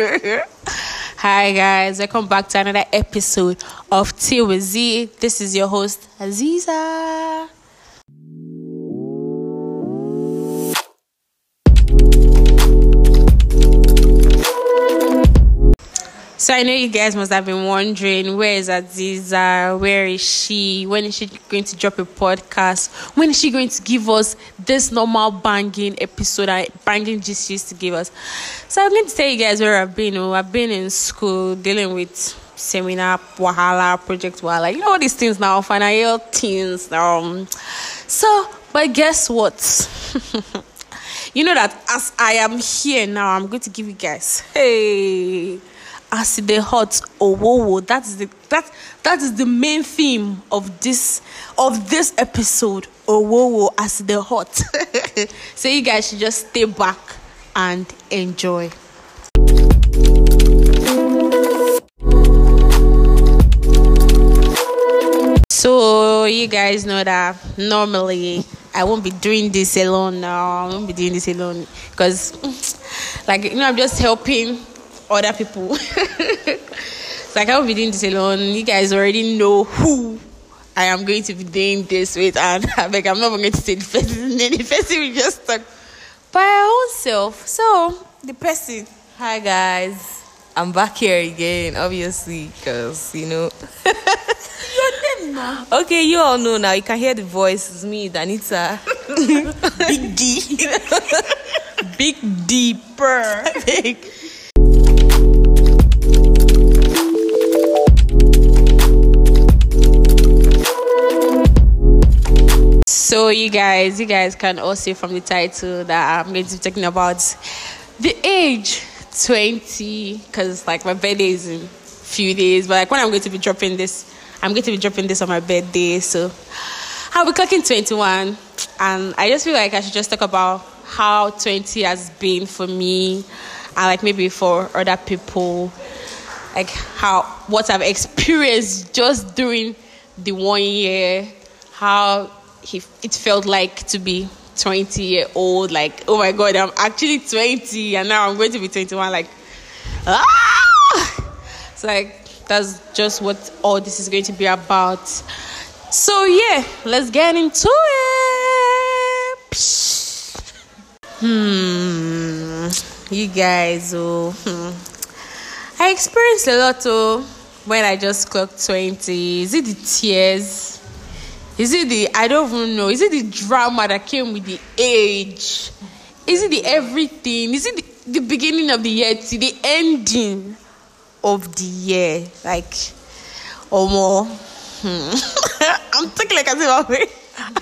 Hi guys, welcome back to another episode of Tea with Z. This is your host, Aziza. So I know you guys must have been wondering, where is Aziza? Where is she? When is she going to drop a podcast? When is she going to give us this normal banging episode and banging gist she used to give us? So I'm going to tell you guys where I've been. I've been in school dealing with seminar, wahala, project wahala. You know all these things now, final year things. But guess what? You know that as I am here now, I'm going to give you guys, hey... as the hot owowo, that is the main theme of this episode. Owowo as the hot. So you guys should just stay back and enjoy. So you guys know that normally I won't be doing this alone now. I won't be doing this alone because, I'm just helping other people. It's like I will be doing this alone. You guys already know who I am going to be doing this with, and I'm not going to say the person we just talked by our own self. So the person. Hi guys, I'm back here again, obviously, because you know. Your name now. Okay, you all know now. You can hear the voice. It's me, Danita. Big D. Big D. Big. So you guys can all see from the title that I'm going to be talking about the age 20, because my birthday is in a few days, but when I'm going to be dropping this on my birthday, so I'll be clocking 21, and I just feel like I should just talk about how 20 has been for me, and maybe for other people, what I've experienced just during the 1 year, how it felt like to be 20-year-old, oh my God, I'm actually 20 and now I'm going to be 21, ah! It's that's just what all this is going to be about. So yeah, let's get into it. You guys, I experienced a lot when I just clocked 20. Is it the tears? Is it I don't even know. Is it the drama that came with the age? Is it the everything? Is it the beginning of the year to the ending of the year? Or more. I'm talking as if I'm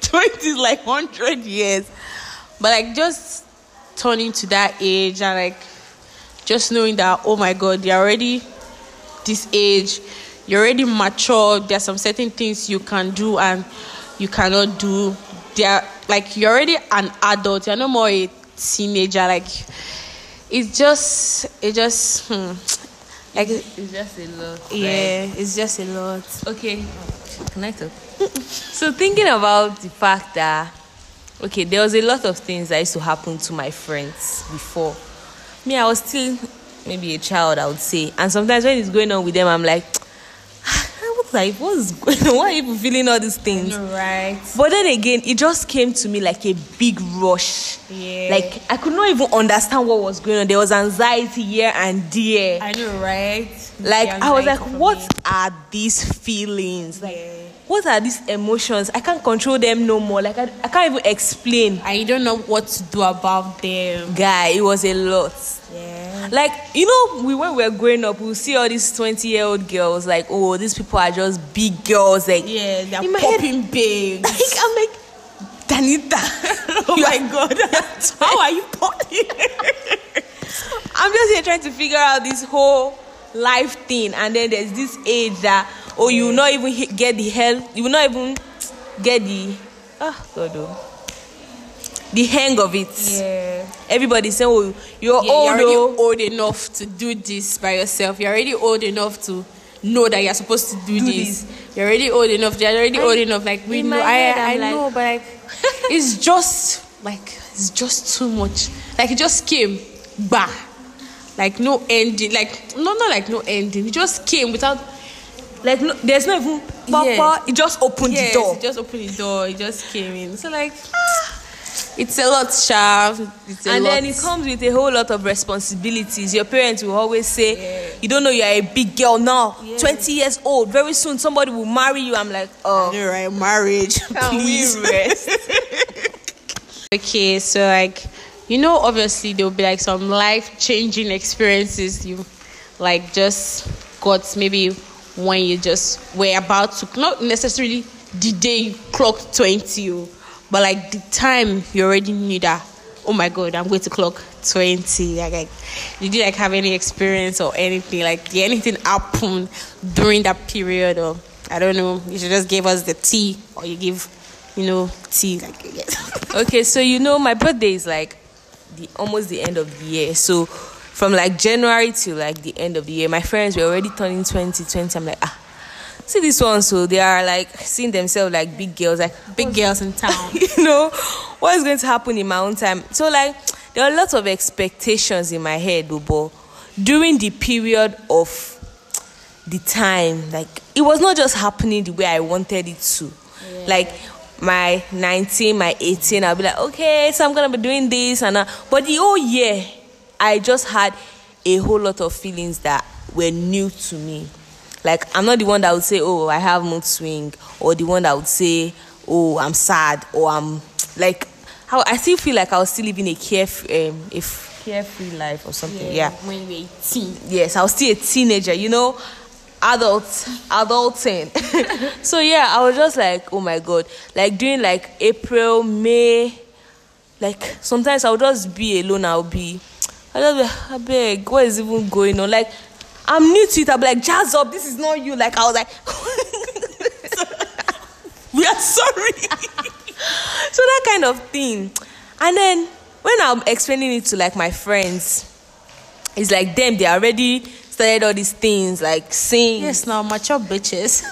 20 is 100 years. But just turning to that age and just knowing that, oh my God, they're already this age. You're already matured. There are some certain things you can do and you cannot do. You're already an adult. You're no more a teenager. It's just a lot. Yeah, right? It's just a lot. Okay, can I talk? So thinking about the fact that there was a lot of things that used to happen to my friends before. Me, I was still maybe a child, I would say. And sometimes when it's going on with them, I'm like, what's going on? Why are you feeling all these things? Right. But then again, it just came to me like a big rush. Yeah. I could not even understand what was going on. There was anxiety here and there. I know, right? I was what are these feelings? What are these emotions? I can't control them no more. I can't even explain. I don't know what to do about them. Guy, it was a lot. Yeah. When we were growing up, we'll see all these 20-year-old girls, oh, these people are just big girls. Yeah, they're popping big. I'm Danita. Oh my God. How are you popping? I'm just here trying to figure out this whole life thing, and then there's this age that you will not even get the health, you will not even get the hang of it. Yeah. Everybody's saying, you're already old enough to do this by yourself. You're already old enough to know that you're supposed to do this. You're already old enough. They're already old enough. We know. I know, but it's just too much. It just came. Bah. like no ending, like not like no ending. It just came without, like no, there's no even papa. It just opened the door. It just opened the door. It just came in. So like, it's a lot, sharp. And then it comes with a whole lot of responsibilities. Your parents will always say, "You don't know you are a big girl now. 20 years old. Very soon somebody will marry you." I'm like, oh, you're right, marriage. Please rest. Okay, so like, you know, obviously there will be like some life-changing experiences you like just got maybe when you just were about to, not necessarily the day you clocked 20, but like the time you already knew that, oh my God, I'm going to clock 20. Like you didn't like have any experience or anything, like did anything happen during that period? Or I don't know, you should just give us the tea, or you give, you know, tea. Like yes. Okay, so you know my birthday is like almost the end of the year, so from like January to like the end of the year, my friends were already turning 20. I'm like, see this one, so they are like seeing themselves like big girls, like big girls in town. You know what is going to happen in my own time? So like there are lots of expectations in my head, but during the period of the time, like it was not just happening the way I wanted it to. Yeah. Like my 19, my 18, I'll be like, okay, so I'm gonna be doing this and that. But the whole year, I just had a whole lot of feelings that were new to me. Like I'm not the one that would say, oh, I have mood swing, or the one that would say, oh, I'm sad, or I'm like, how I still feel like I was still living a carefree life or something. Yeah. When we were 18. Yes, I was still a teenager, you know. Adulting. So yeah, I was just like, oh my God, like during like April, May, like sometimes I would just be alone. I beg, what is even going on? Like I'm new to it. I'll be like, jazz up, this is not you. Like I was like, we are sorry. So that kind of thing. And then when I'm explaining it to like my friends, it's like them, they are already started all these things like sing. Yes, now mature bitches.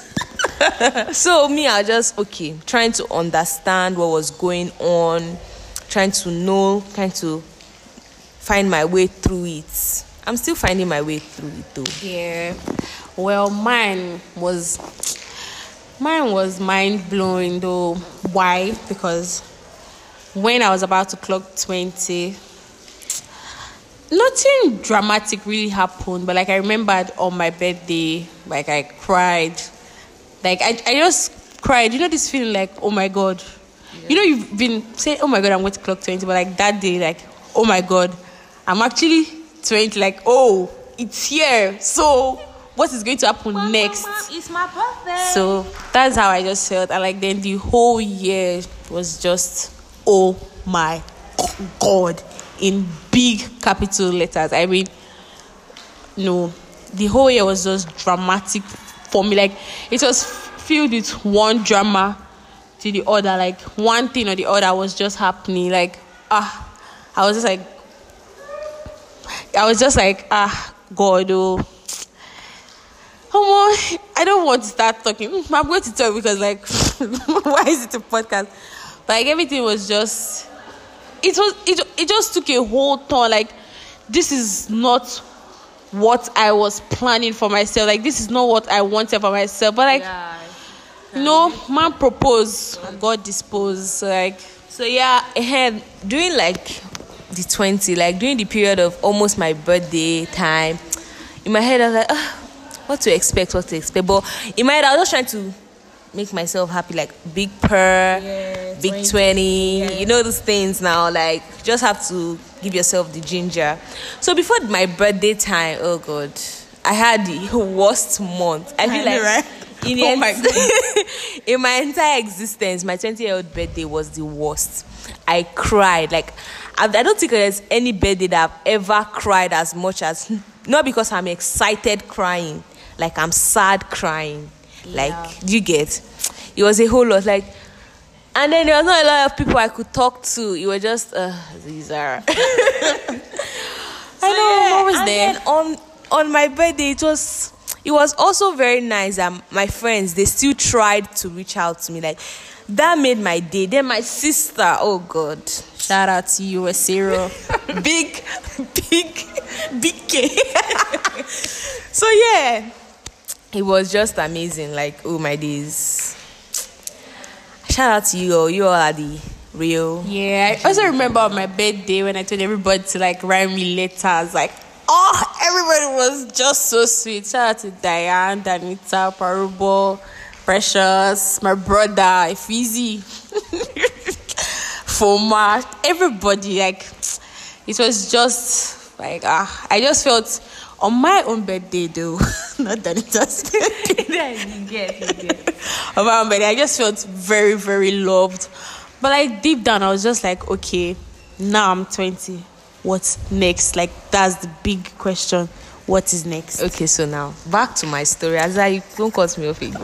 So me, I just trying to understand what was going on, trying to find my way through it. I'm still finding my way through it though. Yeah. Well, mine was mind blowing though. Why? Because when I was about to clock 20. Nothing dramatic really happened, but like I remembered on my birthday, like I cried, like I just cried. You know this feeling like, oh my God, you know you've been saying, oh my God, I'm going to clock 20, but like that day, like oh my God, I'm actually 20. Like oh, it's here. So what is going to happen next? It's my birthday. So that's how I just felt, and like then the whole year was just oh my God. In big capital letters. I mean, no, the whole year was just dramatic for me. Like it was filled with one drama to the other. Like one thing or the other was just happening. Like God, oh, I don't want to start talking. I'm going to talk because like, why is it a podcast? But like everything was just. It just took a whole turn. Like, this is not what I was planning for myself. Like, this is not what I wanted for myself. But like, man propose, God dispose. So, like, so yeah, during like the 20, like during the period of almost my birthday time, in my head I was like, what to expect. But in my head I was just trying to make myself happy, like big purr, big 20, you know those things now, like just have to give yourself the ginger. So before my birthday time, oh God, I had the worst month. I feel like right? In my entire existence, my 20-year-old birthday was the worst. I cried. Like I don't think there's any birthday that I've ever cried as much as, not because I'm excited crying, like I'm sad crying. Like you get, it was a whole lot. Like, and then there was not a lot of people I could talk to. It was just these are. I was there. Then on my birthday, it was also very nice. My friends, they still tried to reach out to me. Like that made my day. Then my sister, oh God, shout out to you, Acero. big BK. So yeah, it was just amazing. Like, oh my days. Shout out to you all. You all are the real. Yeah, I also remember on my birthday when I told everybody to like write me letters. Like, oh, everybody was just so sweet. Shout out to Diane, Danita, Parubo, Precious, my brother, Ifizi, Foma, everybody. Like, it was just like, I just felt on my own birthday though, not Danita's birthday. You get. On my own birthday, I just felt very, very loved. But like deep down, I was just like, okay, now I'm 20. What's next? Like, that's the big question. What is next? Okay, so now back to my story. Aziza, you don't cut me off again.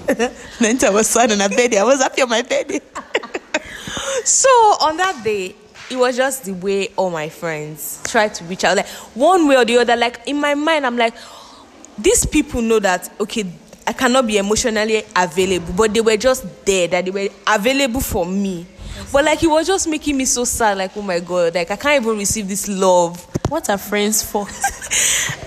Then I was sad on a birthday. I was happy on my birthday. So on that day, it was just the way all my friends tried to reach out, like one way or the other. Like in my mind, I'm like, these people know that okay, I cannot be emotionally available, but they were just there, that they were available for me. But like it was just making me so sad, like oh my god, like I can't even receive this love. What are friends for?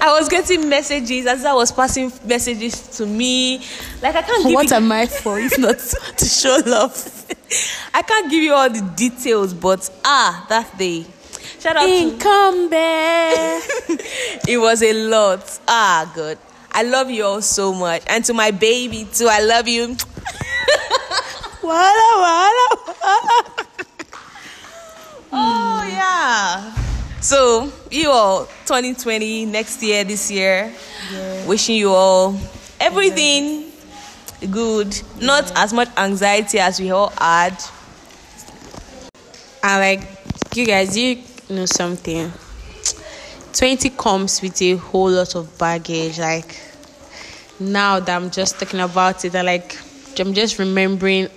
I was getting messages, Aziza was passing messages to me. Like I can't give what you... am I for if not to show love? I can't give you all the details, but that day. Shout out to It was a lot. God. I love you all so much. And to my baby too, I love you. Wala. Oh yeah. So you all, 2020, next year, this year, yeah. Wishing you all everything good. Yeah. Not as much anxiety as we all had. I like you guys. You know something. 20 comes with a whole lot of baggage. Like now that I'm just talking about it, I'm just remembering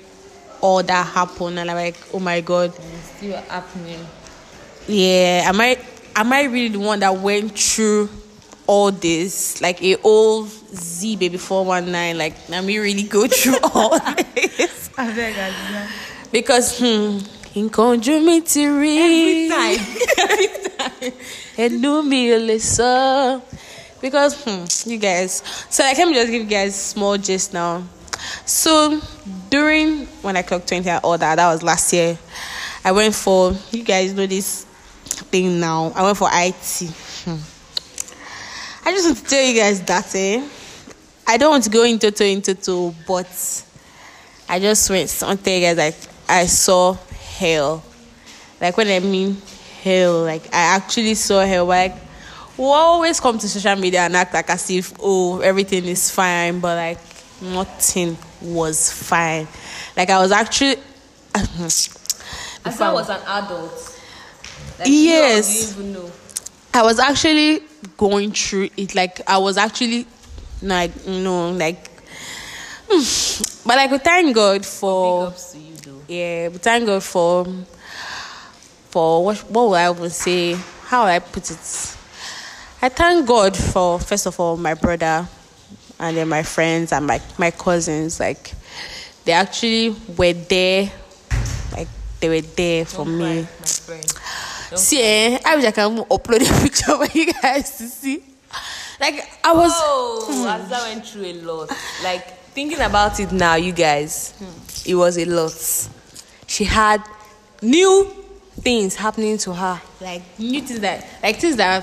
all that happened, and I'm like, oh my god, it's still happening. Yeah, am I really the one that went through all this, like a old Z baby 419? Like, let me really go through all this. I beg you, because every time, and do me a lesson, because you guys. So like, let me just give you guys small gist now. So during when I clocked 20 and all that was last year, I went for, you guys know this thing now, I went for IT. I just want to tell you guys that I don't want to go into but I just want to tell you guys, like, I saw hell. Like, when I mean hell, like I actually saw hell. Like, we always come to social media and act like as if everything is fine, but like nothing was fine. Like, I was actually I was an adult. Like, yes, you know, I didn't even know. I was actually going through it. Like, I was actually like, you know, like but like, we thank God for big ups to you though. Yeah, we thank God for what would I even say, how would I put it? I thank God for, first of all, my brother. And then my friends and my cousins, like, they actually were there. Like, they were there for me. See, I wish I can upload a picture for you guys to see. Like, I was... Aziza went through a lot. Like, thinking about it now, you guys, it was a lot. She had new things happening to her. Like, new things that... Like, things that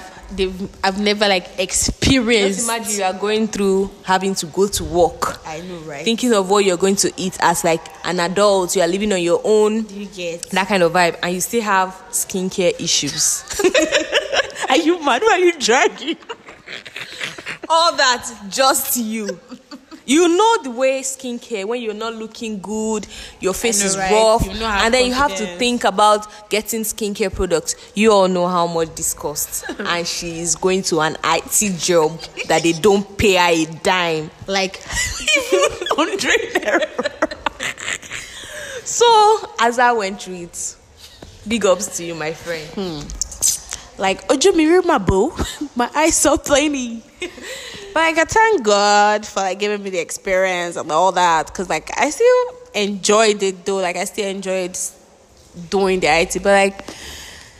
I've never like experienced. Just imagine you are going through having to go to work. I know, right? Thinking of what you're going to eat as like an adult, you are living on your own. You get that kind of vibe, and you still have skincare issues. Are you mad? Why are you dragging? All that, just you. You know the way skincare, when you're not looking good, your face is rough, and then you have to think about getting skincare products. You all know how much this costs, and she is going to an IT job that they don't pay her a dime, like even 100 naira. So as I went through it, big ups to you, my friend. Like, ojo mi ri mabo, my eyes so plainy. But like, I thank God for like giving me the experience and all that, because like I still enjoyed it though. Like, I still enjoyed doing the IT, but like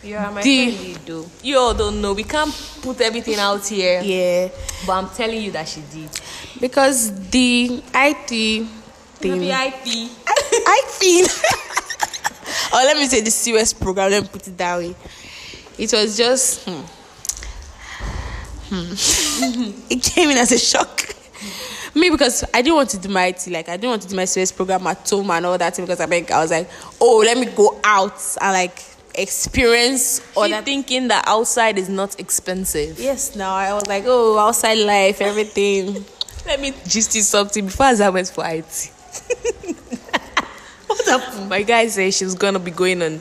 You are my friend, though. You all don't know. We can't put everything out here. Yeah. But I'm telling you that she did. Because the IT thing. The IT. IT. Or let me say the serious program. Let me put it that way. It was just... It came in as a shock. Me, because I didn't want to do my IT, like I didn't want to do my serious program at home and all that thing, because I was like, oh, let me go out and like experience. Or thinking that outside is not expensive. Yes, now I was like, oh, outside life, everything. Let me just do something before I went for IT. What happened? My guy said she's gonna be going on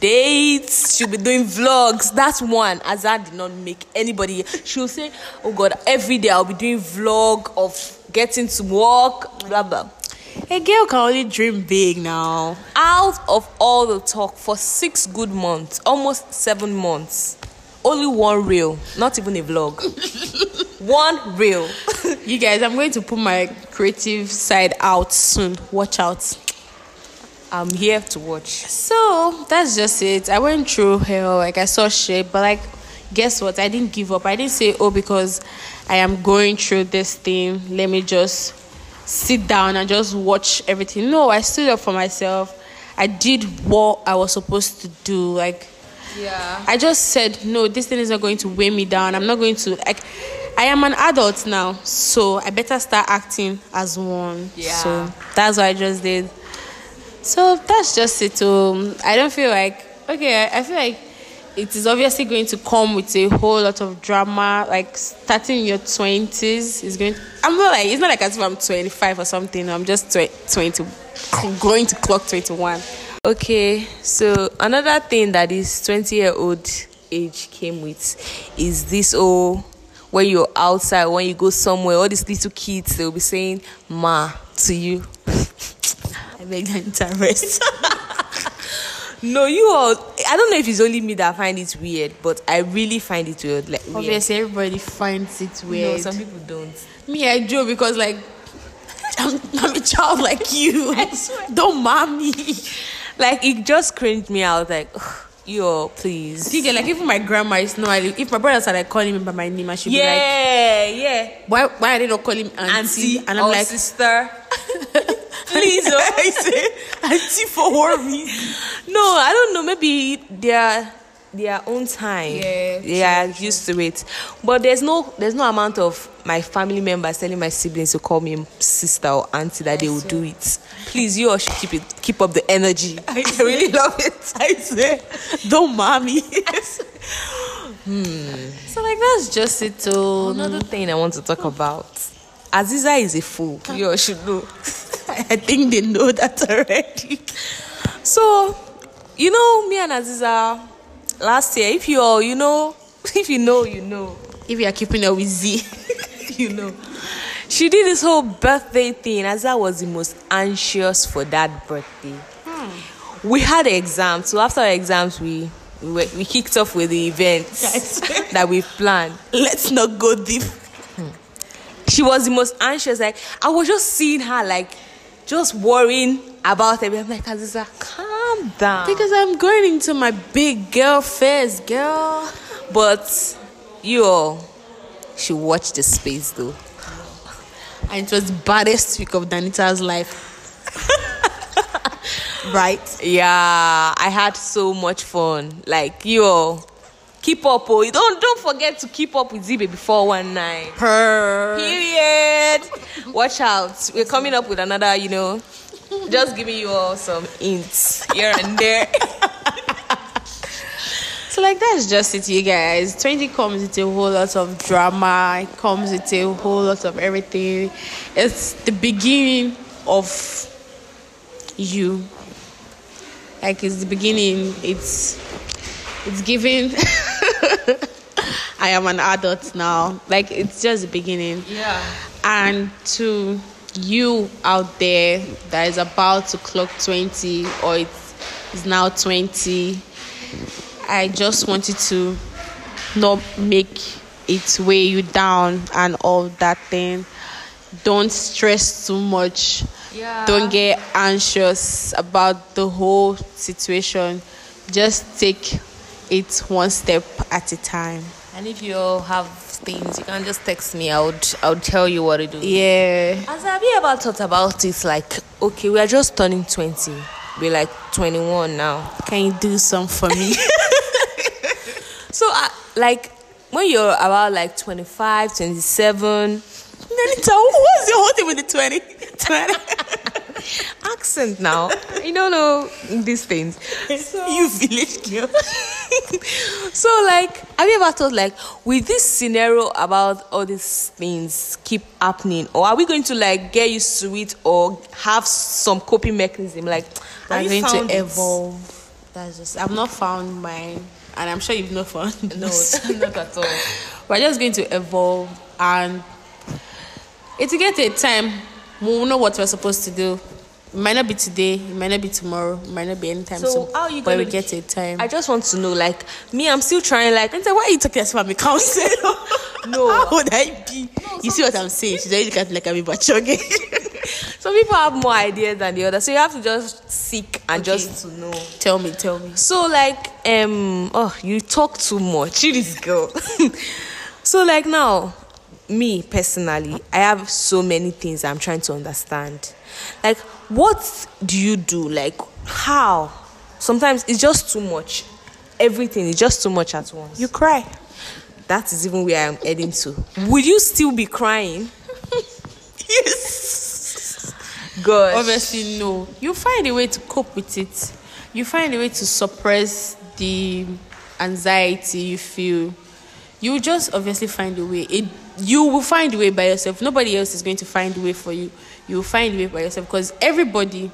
dates, she'll be doing vlogs. That's one. Azan did not make anybody. She'll say, oh God, every day I'll be doing vlog of getting to work, blah blah. A girl can only dream big now. Out of all the talk for 6 good months, almost 7 months, only one reel, not even a vlog. One reel. You guys, I'm going to put my creative side out soon. Watch out. I'm here to watch. So that's just it. I went through hell, like I saw shit, but like, guess what? I didn't give up. I didn't say, oh, because I am going through this thing, let me just sit down and just watch everything. No, I stood up for myself. I did what I was supposed to do. Like, yeah, I just said, no, this thing is not going to weigh me down. I'm not going to, like, I am an adult now, so I better start acting as one. Yeah. So that's what I just did. So that's just it. I don't feel like, okay, I feel like it is obviously going to come with a whole lot of drama, like starting in your 20s is going to, it's not like as if I'm 25 or something. I'm just 20, going to clock 21. Okay, so another thing that this 20-year-old age came with is this when you're outside, when you go somewhere, all these little kids, they'll be saying ma to you. I beg Danita rest. No, you all. I don't know if it's only me that find it weird, but I really find it weird. Like, obviously, everybody finds it weird. No, some people don't. Me, I do, because like I'm a child like you. I swear. Don't mind me. Like, it just cringed me out. Like, you all, please. You get, like, even my grandma is not. If my brothers are like calling me by my name, I should be like, yeah. Why are they not calling me auntie? And I'm or like sister. Please, I say auntie for what reason? No, I don't know. Maybe their own time. Yeah, they are used to it. But there's no amount of my family members telling my siblings to call me sister or auntie that they will do it. Please, you all should keep up the energy. I really love it. I say, don't mommy. So like, that's just it. Another thing I want to talk about. Aziza is a fool. You all should know. I think they know that already. So, you know, me and Aziza last year, if you know. If you are keeping up with Zee, you know. She did this whole birthday thing. Aziza was the most anxious for that birthday. We had exams, so after our exams, we kicked off with the events that we planned. Let's not go deep. She was the most anxious. Like, I was just seeing her, like, just worrying about it. I'm like, Aziza, calm down. Because I'm going into my big girl phase, girl. But, she watched the space, though. And it was the baddest week of Danita's life. Right? Yeah, I had so much fun. Like, keep up, don't forget to keep up with Z Baby 419. Period. Watch out. We're coming up with another, just giving you all some hints here and there. So like, that's just it, you guys. 20 comes with a whole lot of drama. It comes with a whole lot of everything. It's the beginning of you. Like, it's the beginning. It's giving. I am an adult now. Like, it's just the beginning. Yeah. And to you out there that is about to clock 20 or it is now 20, I just want you to not make it weigh you down and all that thing. Don't stress too much. Yeah. Don't get anxious about the whole situation. Just take it one step at a time. And if you have things, you can just text me. I would tell you what to do. Yeah. As have you ever thought about it? Like, okay, we are just turning 20. We're like 21 now. Can you do some for me? So, like, when you're about like 25, 27, Danita, what's the whole thing with the 20? Accent now. You don't know these things. So, you village girl. So, like, have you ever thought, like, with this scenario about all these things keep happening, or are we going to, like, get used to it or have some coping mechanism? Like, I'm going to evolve. That's just, I've not found mine. And I'm sure you've not found this. No, not at all. We're just going to evolve, and it will get a time we'll know what we're supposed to do. It might not be today, it might not be tomorrow, it might not be anytime soon. So, how are you going to get a time? I just want to know, like, me, I'm still trying, like, and say, why are you talking as family counsel? No. How would I be? No, you see what I'm saying? She's already looking at me like I'm a bachogay. Some people have more ideas than the others, so you have to just seek and okay, just to know. Tell me. So, like, you talk too much. You this girl. So, like, now, me personally, I have so many things I'm trying to understand. Like, what do you do? Like, how? Sometimes it's just too much. Everything is just too much at once. You cry. That is even where I'm heading to. Would you still be crying? Yes. Gosh. Obviously, no. You find a way to cope with it. You find a way to suppress the anxiety you feel. You just obviously find a way. You will find a way by yourself. Nobody else is going to find a way for you. You will find a way by yourself, because everybody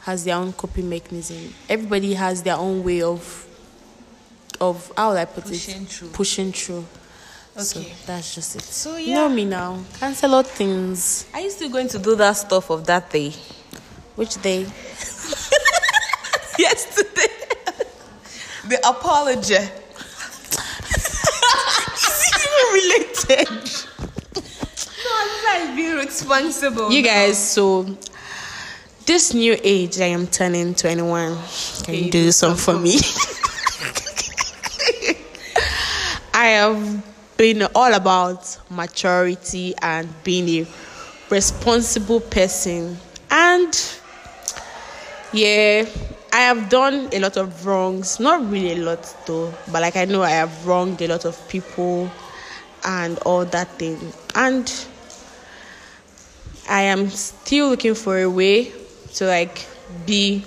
has their own coping mechanism. Everybody has their own way of how would I put pushing through. Okay. So that's just it. So yeah. You know me now. Cancel out things. Are you still going to do that stuff of that day? Which day? Yesterday. The apology. Related. No, I'm not being responsible. You guys, so this new age I am turning 21. Can you do some for me? I have been all about maturity and being a responsible person, and yeah, I have done a lot of wrongs. Not really a lot though, but like I know I have wronged a lot of people. And all that thing. And I am still looking for a way to, like, be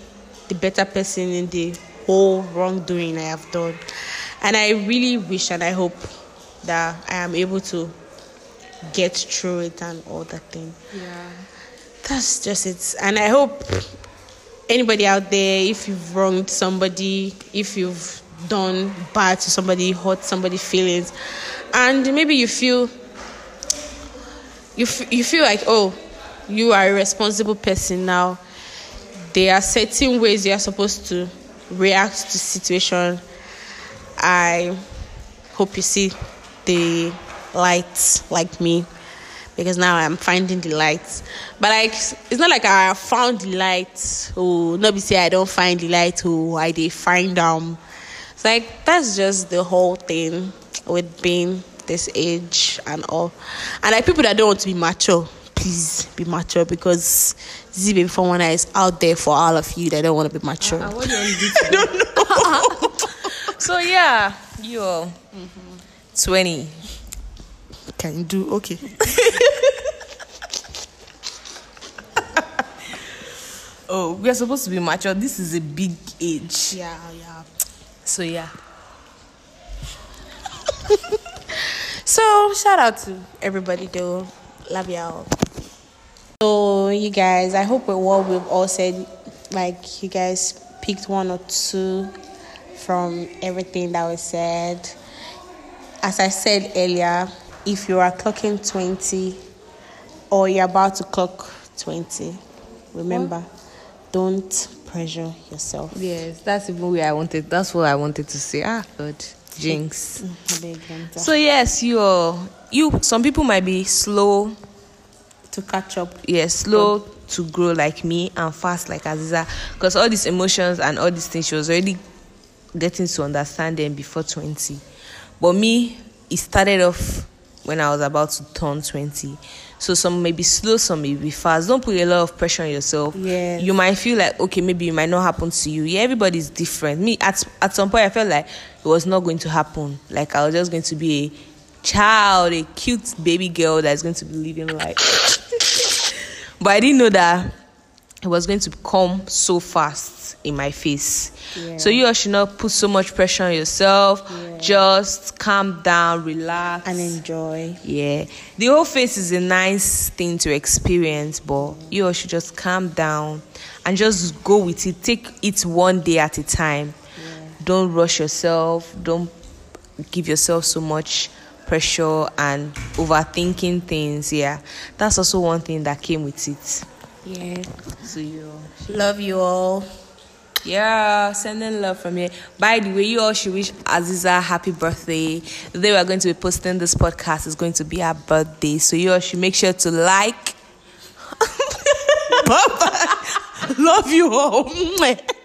the better person in the whole wrongdoing I have done. And I really wish and I hope that I am able to get through it and all that thing. Yeah. That's just it. And I hope anybody out there, if you've wronged somebody, if you've done bad to somebody, hurt somebody's feelings, and maybe you feel like, oh, you are a responsible person now. There are certain ways you are supposed to react to situation. I hope you see the light like me, because now I'm finding the light. But like, it's not like I found the light. Oh, nobody say I don't find the light. Oh, I did find them. It's like, that's just the whole thing with being this age and all. And like, people that don't want to be mature, please be mature, because Zee Baby Foma is out there for all of you that don't want to be mature. I don't know. So yeah, you're 20. Can you do okay? Oh, we are supposed to be mature. This is a big age. Yeah. So yeah. So shout out to everybody though. Love y'all. So you guys, I hope with what we've all said, like, you guys picked one or two from everything that was said. As I said earlier, if you are clocking 20 or you're about to clock 20, remember, don't pressure yourself. Yes, that's even where I wanted. That's what I wanted to say. Ah, God. Jinx. So yes, you some people might be slow to catch up. Yes, slow to grow like me, and fast like Aziza, because all these emotions and all these things she was already getting to understand them before 20. But me, it started off when I was about to turn 20. So some may be slow, some may be fast. Don't put a lot of pressure on yourself. Yes. You might feel like, okay, maybe it might not happen to you. Yeah, everybody's different. Me, at some point, I felt like it was not going to happen. Like, I was just going to be a child, a cute baby girl that's going to be living life. But I didn't know that it was going to come so fast in my face. Yeah. So you all should not put so much pressure on yourself. Yeah. Just calm down, relax. And enjoy. Yeah. The whole face is a nice thing to experience, but you all should just calm down and just go with it. Take it one day at a time. Yeah. Don't rush yourself. Don't give yourself so much pressure and overthinking things. Yeah. That's also one thing that came with it. Yeah. So you all. Love you all. Yeah, sending love from here. By the way, you all should wish Aziza happy birthday. They were going to be posting this podcast. It's going to be her birthday. So you all should make sure to like. Bye-bye. Love you all.